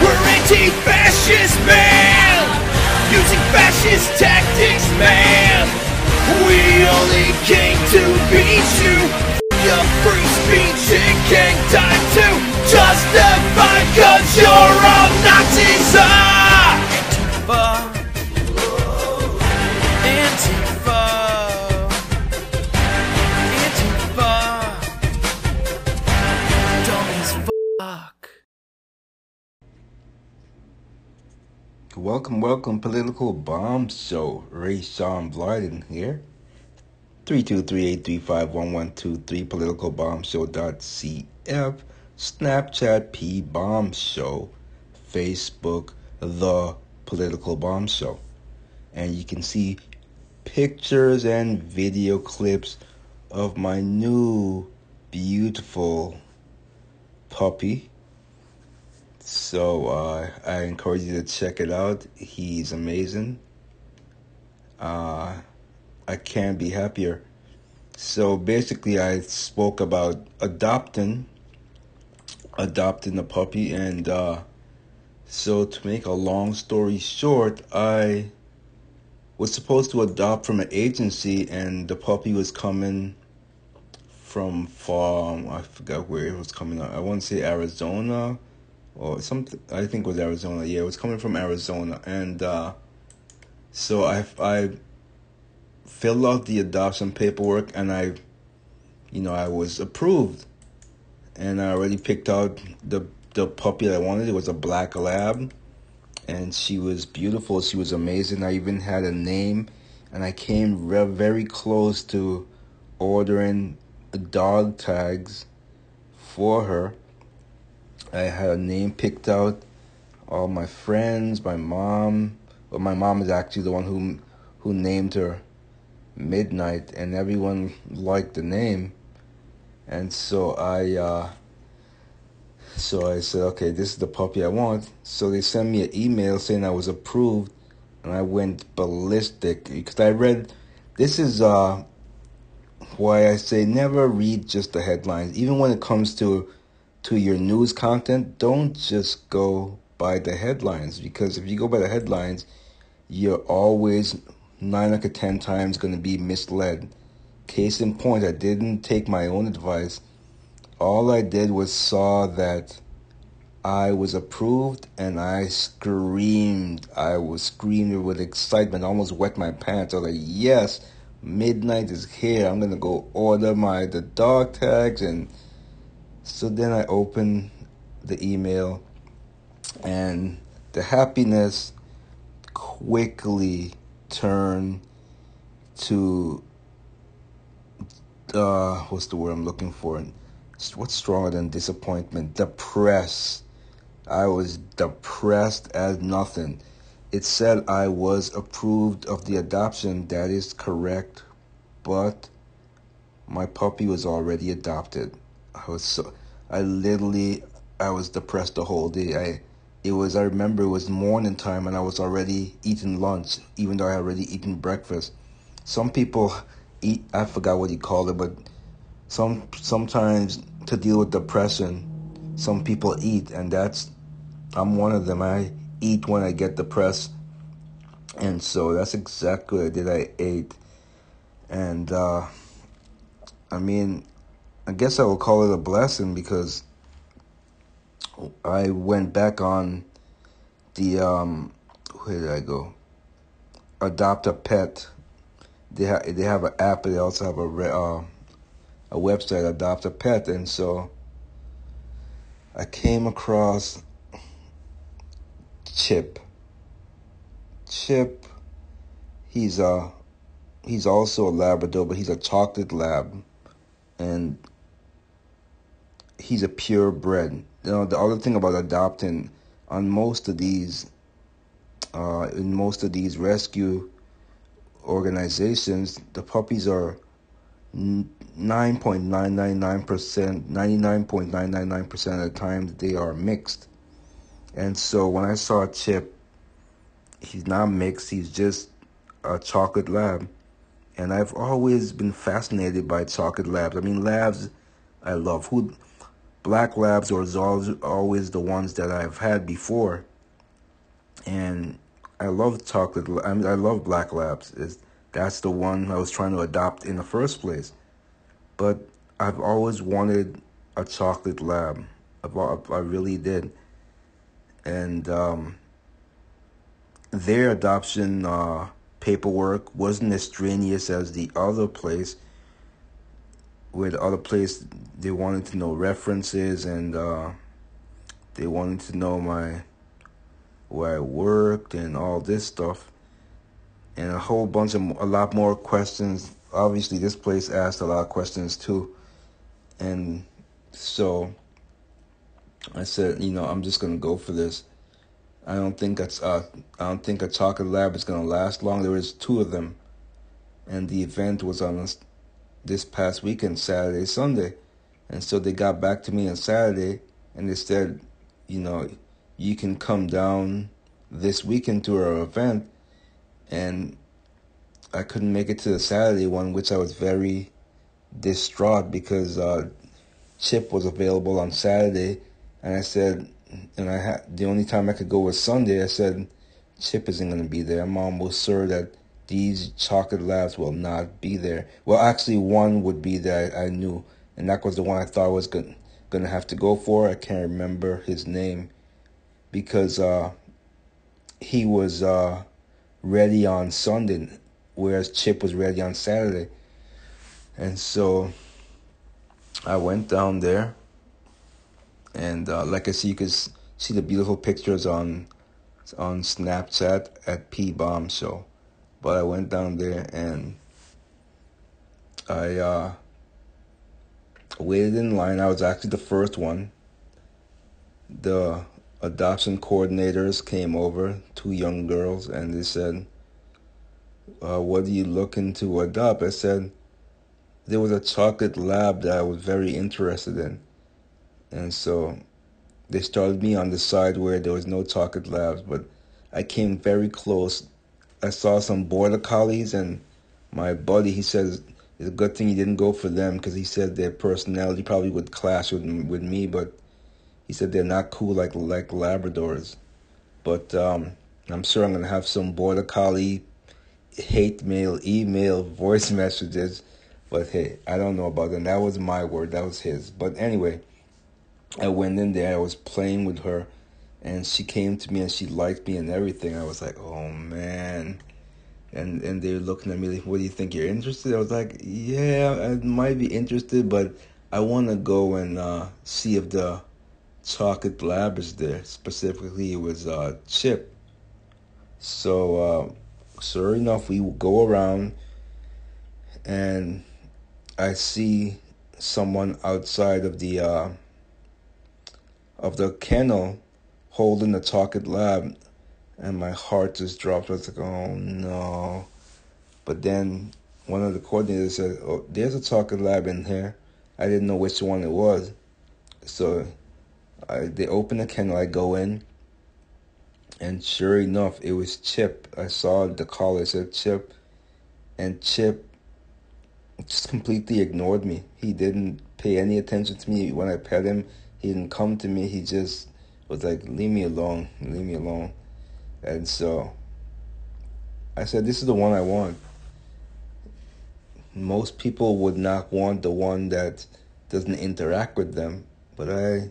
We're anti-fascist, man, using fascist tactics, man. We only came to beat you. F*** your free speech, it can die too. Justify, cause you're all Nazis, ah! Antifa, Antifa, Antifa, dumb as fuck. Welcome, welcome, political bombshell. Rishon Blyden here. three two three, eight three five, one one two three, political bombshell dot c f, Snapchat P Bombshell, Facebook The Political Bombshell. And you can see pictures and video clips of my new beautiful puppy. So, uh, I encourage you to check it out. He's amazing. Uh, I can't be happier. So, basically, I spoke about adopting, adopting a puppy. And uh, so, to make a long story short, I was supposed to adopt from an agency. And the puppy was coming from farm. I forgot where it was coming. I want to say Arizona. Or something, I think it was Arizona. Yeah, it was coming from Arizona. And uh, so I, I filled out the adoption paperwork, and I, you know, I was approved. And I already picked out the, the puppy that I wanted. It was a black lab. And she was beautiful. She was amazing. I even had a name. And I came re- very close to ordering dog tags for her. I had a name picked out, all my friends, my mom. Well, my mom is actually the one who who named her Midnight, and everyone liked the name. And so I, uh, so I said, okay, this is the puppy I want. So they sent me an email saying I was approved, and I went ballistic because I read. This is uh, why I say never read just the headlines, even when it comes to. to your news content. Don't just go by the headlines, because if you go by the headlines, you're always nine out of ten times going to be misled. Case in point, I didn't take my own advice. All I did was saw that I was approved, and I screamed. I was screaming with excitement. I almost wet my pants. I was like, yes, Midnight is here. I'm going to go order my the dog tags. And so then I opened the email, and the happiness quickly turned to, uh, what's the word I'm looking for? What's stronger than disappointment? Depressed. I was depressed as nothing. It said I was approved of the adoption. That is correct, but my puppy was already adopted. I was so, I literally, I was depressed the whole day. I, it was, I remember it was morning time, and I was already eating lunch, even though I had already eaten breakfast. Some people eat, I forgot what he called it, but some sometimes to deal with depression, some people eat, and that's, I'm one of them. I eat when I get depressed, and so that's exactly what I did. I ate, and uh, I mean, I guess I would call it a blessing because I went back on the, um, where did I go? Adopt a Pet. They ha- they have an app, but they also have a re- uh, a website, Adopt a Pet, and so I came across Chip. Chip, he's a he's also a Labrador, but he's a chocolate lab, and he's a purebred. You know, the other thing about adopting on most of these, uh, in most of these rescue organizations, the puppies are nine point nine nine nine percent, ninety-nine point nine nine nine percent of the time they are mixed. And so when I saw Chip, he's not mixed, he's just a chocolate lab. And I've always been fascinated by chocolate labs. I mean, labs I love. Who, black labs are always the ones that I've had before. And I love chocolate, I mean, I love black labs. It's, that's the one I was trying to adopt in the first place. But I've always wanted a chocolate lab. I, I really did. And um, their adoption uh, paperwork wasn't as strenuous as the other place. Where the other place, they wanted to know references, and uh, they wanted to know my where I worked and all this stuff, and a whole bunch of a lot more questions. Obviously, this place asked a lot of questions too, and so I said, you know, I'm just gonna go for this. I don't think it's, uh, I don't think a chocolate lab is gonna last long. There was two of them, and the event was on this past weekend, Saturday, Sunday, and so they got back to me on Saturday, and they said, you know, you can come down this weekend to our event, and I couldn't make it to the Saturday one, which I was very distraught because uh, Chip was available on Saturday. And I said, and I had, the only time I could go was Sunday. I said, Chip isn't going to be there. I'm almost sure that these chocolate labs will not be there. Well, actually, one would be that I, I knew, and that was the one I thought I was going to have to go for. I can't remember his name because uh, he was uh, ready on Sunday, whereas Chip was ready on Saturday. And so I went down there. And uh, like I see, you can see the beautiful pictures on on Snapchat at P-Bomb Show. But I went down there and I uh, waited in line. I was actually the first one. The adoption coordinators came over, two young girls, and they said, uh, what are you looking to adopt? I said, there was a chocolate lab that I was very interested in. And so they started me on the side where there was no chocolate labs, but I came very close. I saw some border collies, and my buddy, he says, it's a good thing he didn't go for them because he said their personality probably would clash with, with me, but he said they're not cool like like Labradors. But um, I'm sure I'm going to have some border collie hate mail, email, voice messages, but hey, I don't know about them. That was my word. That was his. But anyway, I went in there, I was playing with her, and she came to me and she liked me and everything. I was like, oh man. And and they were looking at me like, what do you think, you're interested? I was like, yeah, I might be interested, but I want to go and uh, see if the chocolate lab is there. Specifically, it was uh, Chip. So, uh, sure enough, we go around and I see someone outside of the... Uh, of the kennel holding the chocolate lab, and my heart just dropped. I was like, oh no. But then one of the coordinators said, oh, there's a chocolate lab in here. I didn't know which one it was. So I, they opened the kennel, I go in, and sure enough, it was Chip. I saw the collar, it said Chip, and Chip just completely ignored me. He didn't pay any attention to me. When I pet him, he didn't come to me. He just was like, leave me alone, leave me alone. And so I said, this is the one I want. Most people would not want the one that doesn't interact with them, but I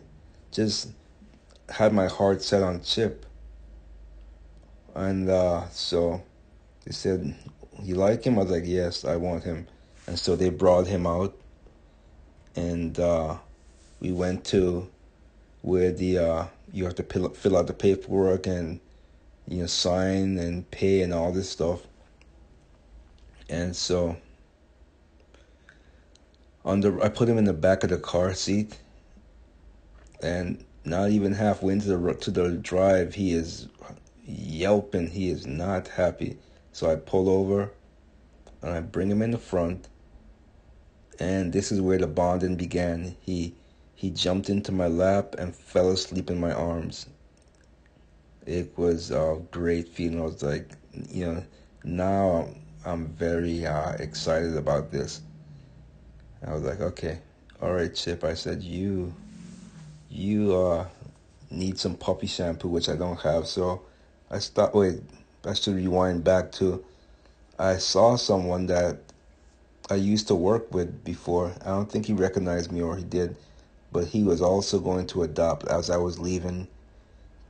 just had my heart set on Chip. And uh, so they said, you like him? I was like, yes, I want him. And so they brought him out, and uh, we went to where the uh, you have to fill, fill out the paperwork and, you know, sign and pay and all this stuff. And so on the, I put him in the back of the car seat, and not even halfway into the to the drive, he is yelping. He is not happy. So I pull over, and I bring him in the front. And this is where the bonding began. He he jumped into my lap and fell asleep in my arms. It was a great feeling. I was like, you know, now I'm very uh, excited about this. I was like, okay, all right, Chip. I said, you, you uh, need some puppy shampoo, which I don't have. So I stopped, wait, I should rewind back to, I saw someone that I used to work with before. I don't think he recognized me, or he did, but he was also going to adopt as I was leaving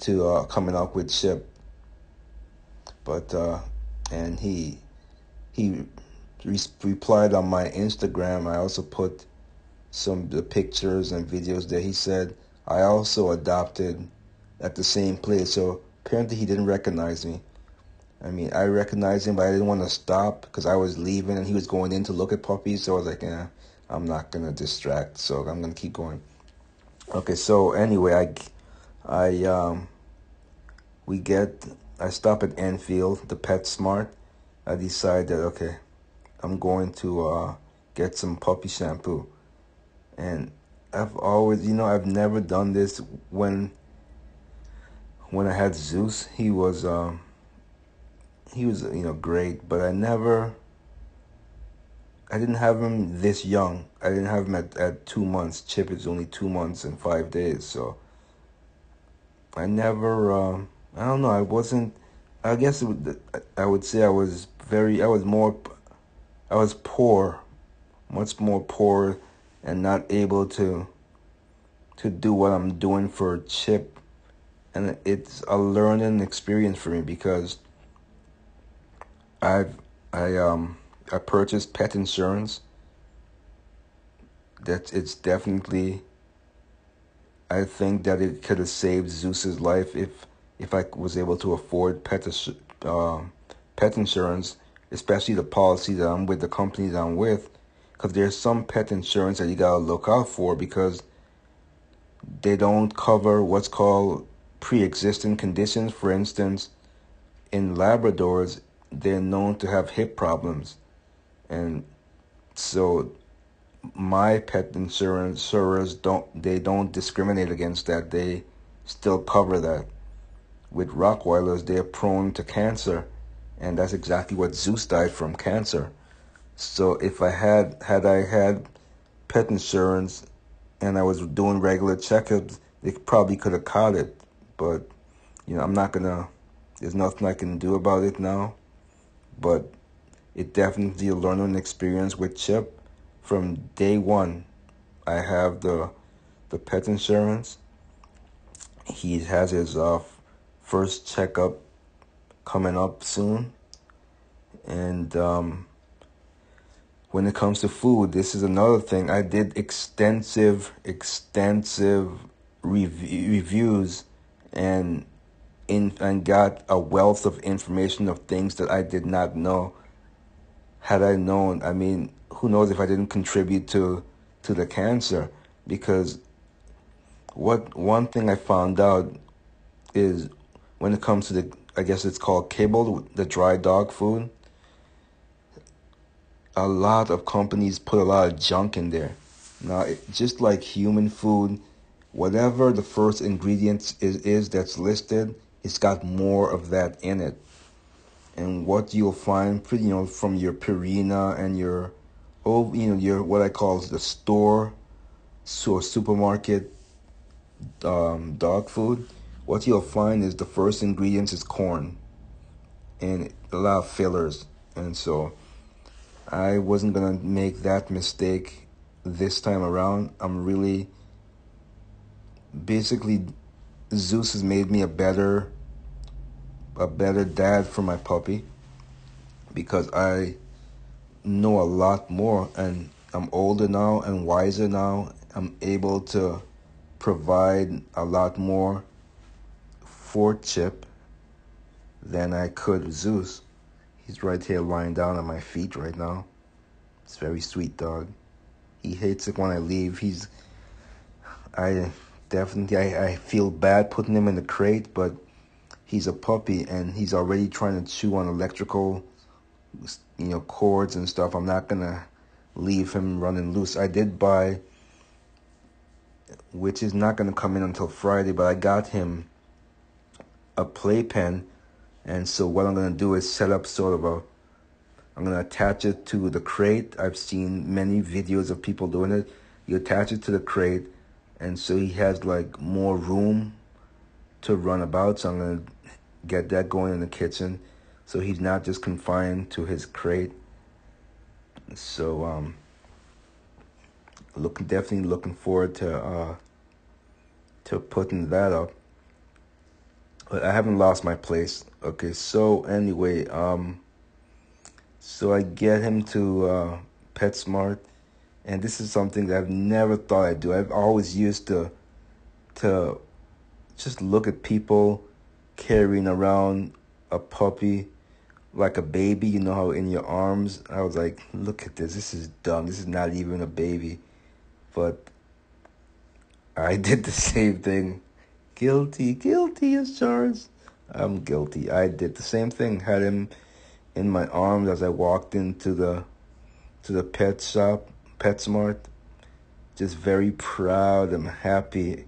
to uh, coming out with Chip. But, uh, and he, he, replied on my Instagram. I also put some the pictures and videos that he said I also adopted at the same place. So apparently he didn't recognize me. I mean, I recognized him, but I didn't want to stop because I was leaving and he was going in to look at puppies. So I was like, eh, I'm not going to distract. So I'm going to keep going. Okay, so anyway, I, I, um, we get, I stop at Enfield, the PetSmart. I decide that, okay, I'm going to uh, get some puppy shampoo. And I've always, you know, I've never done this. When when I had Zeus, he was, um, he was, you know, great. But I never, I didn't have him this young. I didn't have him at, at two months. Chip is only two months and five days. So I never, um, I don't know, I wasn't, I guess it would, I would say I was very, I was more... I was poor, much more poor, and not able to to do what I'm doing for Chip. And it's a learning experience for me because I've I um I purchased pet insurance. That's it's definitely, I think that it could have saved Zeus's life if if I was able to afford pet uh, pet insurance. Especially the policy that I'm with, the company that I'm with, because there's some pet insurance that you gotta look out for because they don't cover what's called pre-existing conditions. For instance, in Labradors, they're known to have hip problems. And so my pet insurers, don't, they don't discriminate against that. They still cover that. With Rottweilers, they're prone to cancer. And that's exactly what Zeus died from, cancer. So if I had, had I had pet insurance and I was doing regular checkups, they probably could have caught it. But, you know, I'm not going to, there's nothing I can do about it now. But it definitely a learning experience with Chip. From day one, I have the the pet insurance. He has his uh, first checkup coming up soon. And um, when it comes to food, this is another thing. I did extensive, extensive rev- reviews and in and got a wealth of information of things that I did not know. Had I known, I mean, who knows if I didn't contribute to, to the cancer. Because what one thing I found out is when it comes to the, I guess it's called kibble, the dry dog food. A lot of companies put a lot of junk in there. Now, it, just like human food, whatever the first ingredient is, is that's listed, it's got more of that in it. And what you'll find, you know, from your Purina and your oh, you know, your what I call the store or supermarket um, dog food, what you'll find is the first ingredients is corn and a lot of fillers. And so I wasn't going to make that mistake this time around. I'm really, basically, Zeus has made me a better, a better dad for my puppy, because I know a lot more, and I'm older now and wiser now. I'm able to provide a lot more for Chip than I could with Zeus. He's right here lying down at my feet right now. It's very sweet dog. He hates it when I leave. He's, I definitely, I, I feel bad putting him in the crate, but he's a puppy and he's already trying to chew on electrical, you know, cords and stuff. I'm not gonna leave him running loose. I did buy, which is not gonna come in until Friday, but I got him a playpen. And so what I'm going to do is set up sort of a, I'm going to attach it to the crate. I've seen many videos of people doing it. You attach it to the crate, and so he has like more room to run about. So I'm going to get that going in the kitchen, so he's not just confined to his crate. So um, looking definitely looking forward to uh, to putting that up. But I haven't lost my place. Okay, so anyway, um, so I get him to uh, PetSmart, and this is something that I've never thought I'd do. I've always used to, to just look at people carrying around a puppy like a baby, you know, how in your arms. I was like, look at this, this is dumb, this is not even a baby. But I did the same thing. Guilty, guilty as charged. I'm guilty. I did the same thing. Had him in my arms as I walked into the to the pet shop, PetSmart. Just very proud and happy.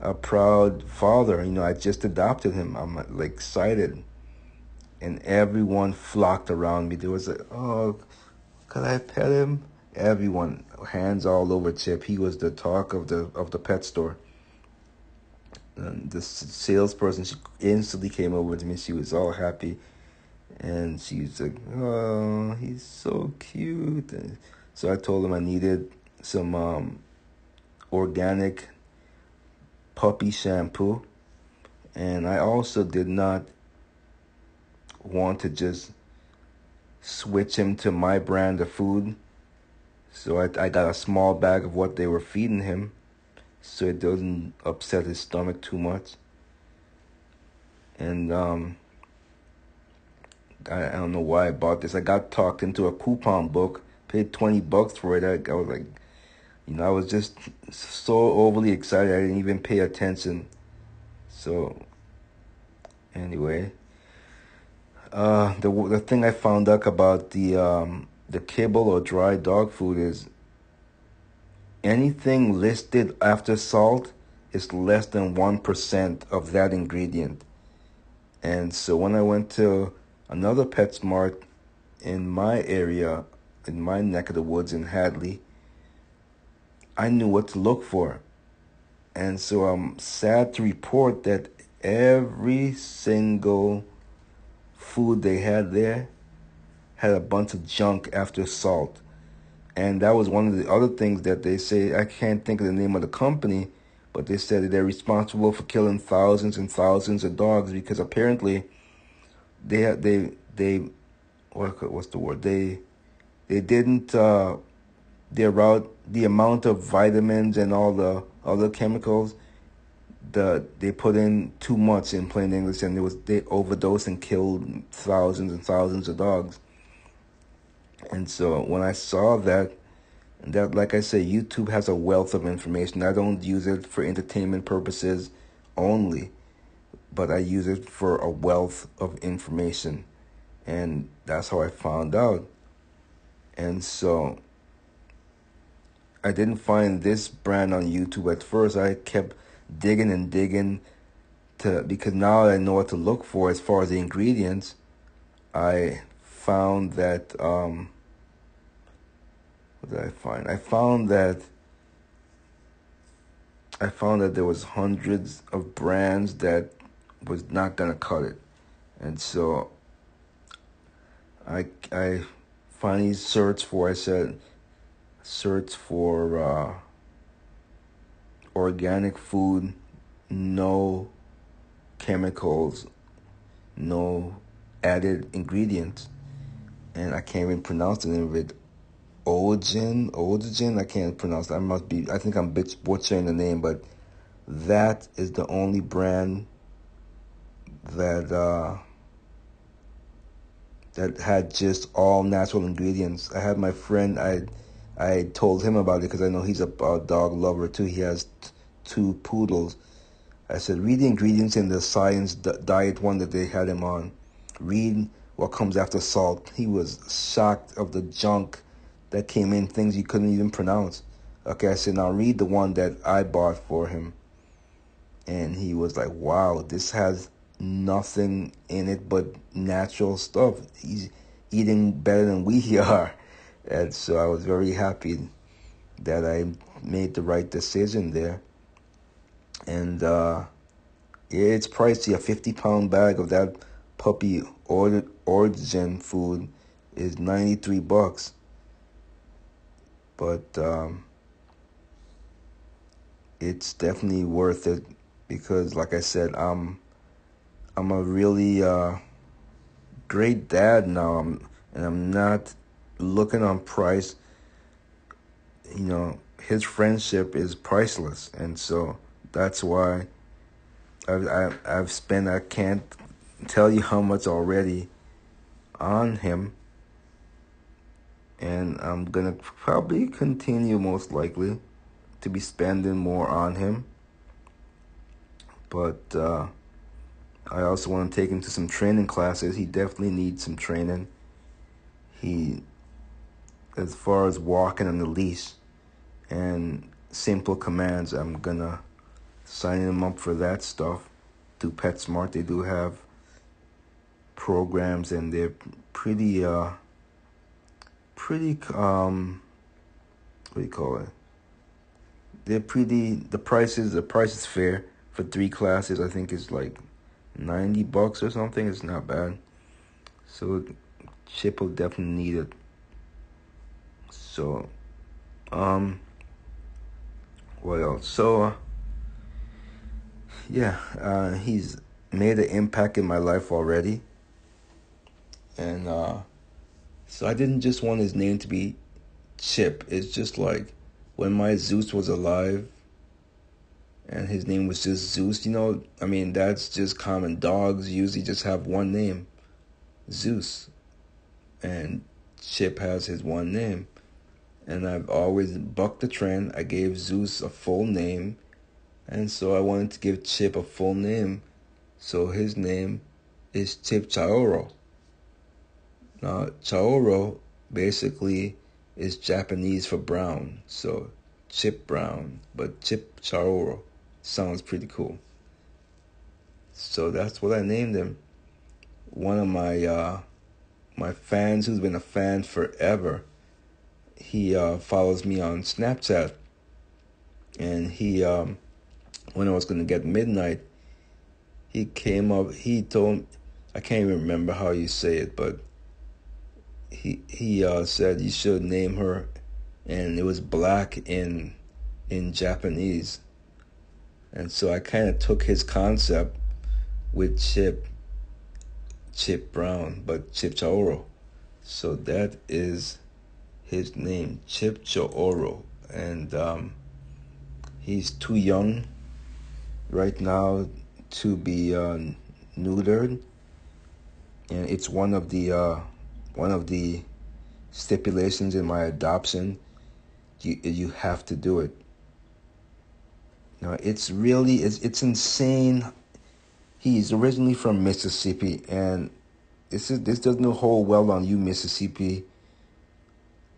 A proud father. You know, I just adopted him. I'm like excited. And everyone flocked around me. There was like, oh, could I pet him? Everyone, hands all over Chip. He was the talk of the of the pet store. And the salesperson, she instantly came over to me. She was all happy, and she was like, "Oh, he's so cute." And so I told him I needed some um, organic puppy shampoo, and I also did not want to just switch him to my brand of food. So I I got a small bag of what they were feeding him, so it doesn't upset his stomach too much. And um, I, I don't know why I bought this. I got talked into a coupon book, paid twenty bucks for it. I, I was like, you know, I was just so overly excited, I didn't even pay attention. So, anyway, uh, the the thing I found out about the um, the kibble or dry dog food is, anything listed after salt is less than one percent of that ingredient. And so when I went to another PetSmart in my area, in my neck of the woods in Hadley, I knew what to look for. And so I'm sad to report that every single food they had there had a bunch of junk after salt. And that was one of the other things that they say. I can't think of the name of the company, but they said that they're responsible for killing thousands and thousands of dogs because apparently they they they what what's the word they they didn't uh, their route the amount of vitamins and all the other chemicals that they put in too much, in plain English, and it was they overdosed and killed thousands and thousands of dogs. And so when I saw that, that, like I said, YouTube has a wealth of information. I don't use it for entertainment purposes only, but I use it for a wealth of information. And that's how I found out. And so I didn't find this brand on YouTube at first. I kept digging and digging to because now I know what to look for as far as the ingredients. I found that um, What did I find? I found that I found that there was hundreds of brands that was not gonna cut it, and so I I finally searched for I said search for uh, organic food, no chemicals, no added ingredients, and I can't even pronounce the name of it. Orijen, Orijen, I can't pronounce it. I must be, I think I'm bitch butchering the name, but that is the only brand that uh, that had just all natural ingredients. I had my friend, I I told him about it because I know he's a, a dog lover too. He has t- two poodles. I said, read the ingredients in the science d- diet one that they had him on. Read what comes after salt. He was shocked of the junk that came in, things you couldn't even pronounce. Okay, I said, now read the one that I bought for him. And he was like, wow, this has nothing in it but natural stuff. He's eating better than we are. And so I was very happy that I made the right decision there. And uh, it's pricey. A fifty-pound bag of that puppy or- origin food is ninety-three bucks. But um, it's definitely worth it because, like I said, I'm I'm a really uh, great dad now, I'm, and I'm not looking on price. You know, his friendship is priceless, and so that's why I've I, I've spent. I can't tell you how much already on him. And I'm gonna probably continue, most likely, to be spending more on him. But uh, I also want to take him to some training classes. He definitely needs some training. He, as far as walking on the leash and simple commands, I'm gonna sign him up for that stuff. Through PetSmart, they do have programs, and they're pretty... Uh, pretty, um, what do you call it? They're pretty, the price is, the price is fair for three classes. I think it's like ninety bucks or something. It's not bad. So Chip will definitely need it. So, um, what else? So, uh, yeah, uh, he's made an impact in my life already. And, uh, So I didn't just want his name to be Chip. It's just like when my Zeus was alive and his name was just Zeus, you know, I mean, that's just common. Dogs usually just have one name, Zeus. And Chip has his one name. And I've always bucked the trend. I gave Zeus a full name. And so I wanted to give Chip a full name. So his name is Chip Chairo. Now, Chairo basically is Japanese for brown, so Chip Brown, but Chip Chairo sounds pretty cool. So that's what I named him. One of my uh, my fans, who's been a fan forever, he uh, follows me on Snapchat, and he, um, when I was going to get midnight, he came up, he told, I can't even remember how you say it, but He he uh, said you should name her, and it was black in in Japanese. And so I kind of took his concept with Chip, Chip Brown, but Chip Chairo. So that is his name, Chip Chairo. And um, he's too young right now to be uh, neutered. And it's one of the... Uh, One of the stipulations in my adoption, you you have to do it. Now, it's really, it's, it's insane. He's originally from Mississippi, and this is, this doesn't hold well on you, Mississippi.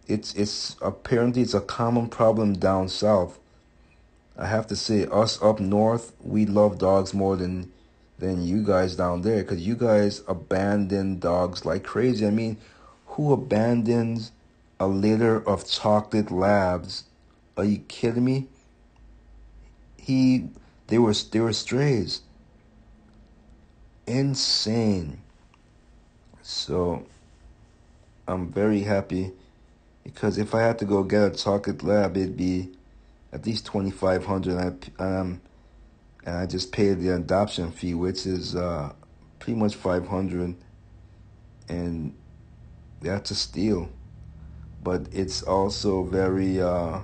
It's, it's apparently, it's a common problem down south. I have to say, us up north, we love dogs more than... than you guys down there, because you guys abandon dogs like crazy. I mean, who abandons a litter of chocolate labs. Are you kidding me? He, they were, they were strays. Insane. So, I'm very happy, because if I had to go get a chocolate lab, it'd be at least twenty-five hundred dollars. I, um, and I just paid the adoption fee, which is uh, pretty much five hundred dollars. And that's a steal. But it's also very, uh,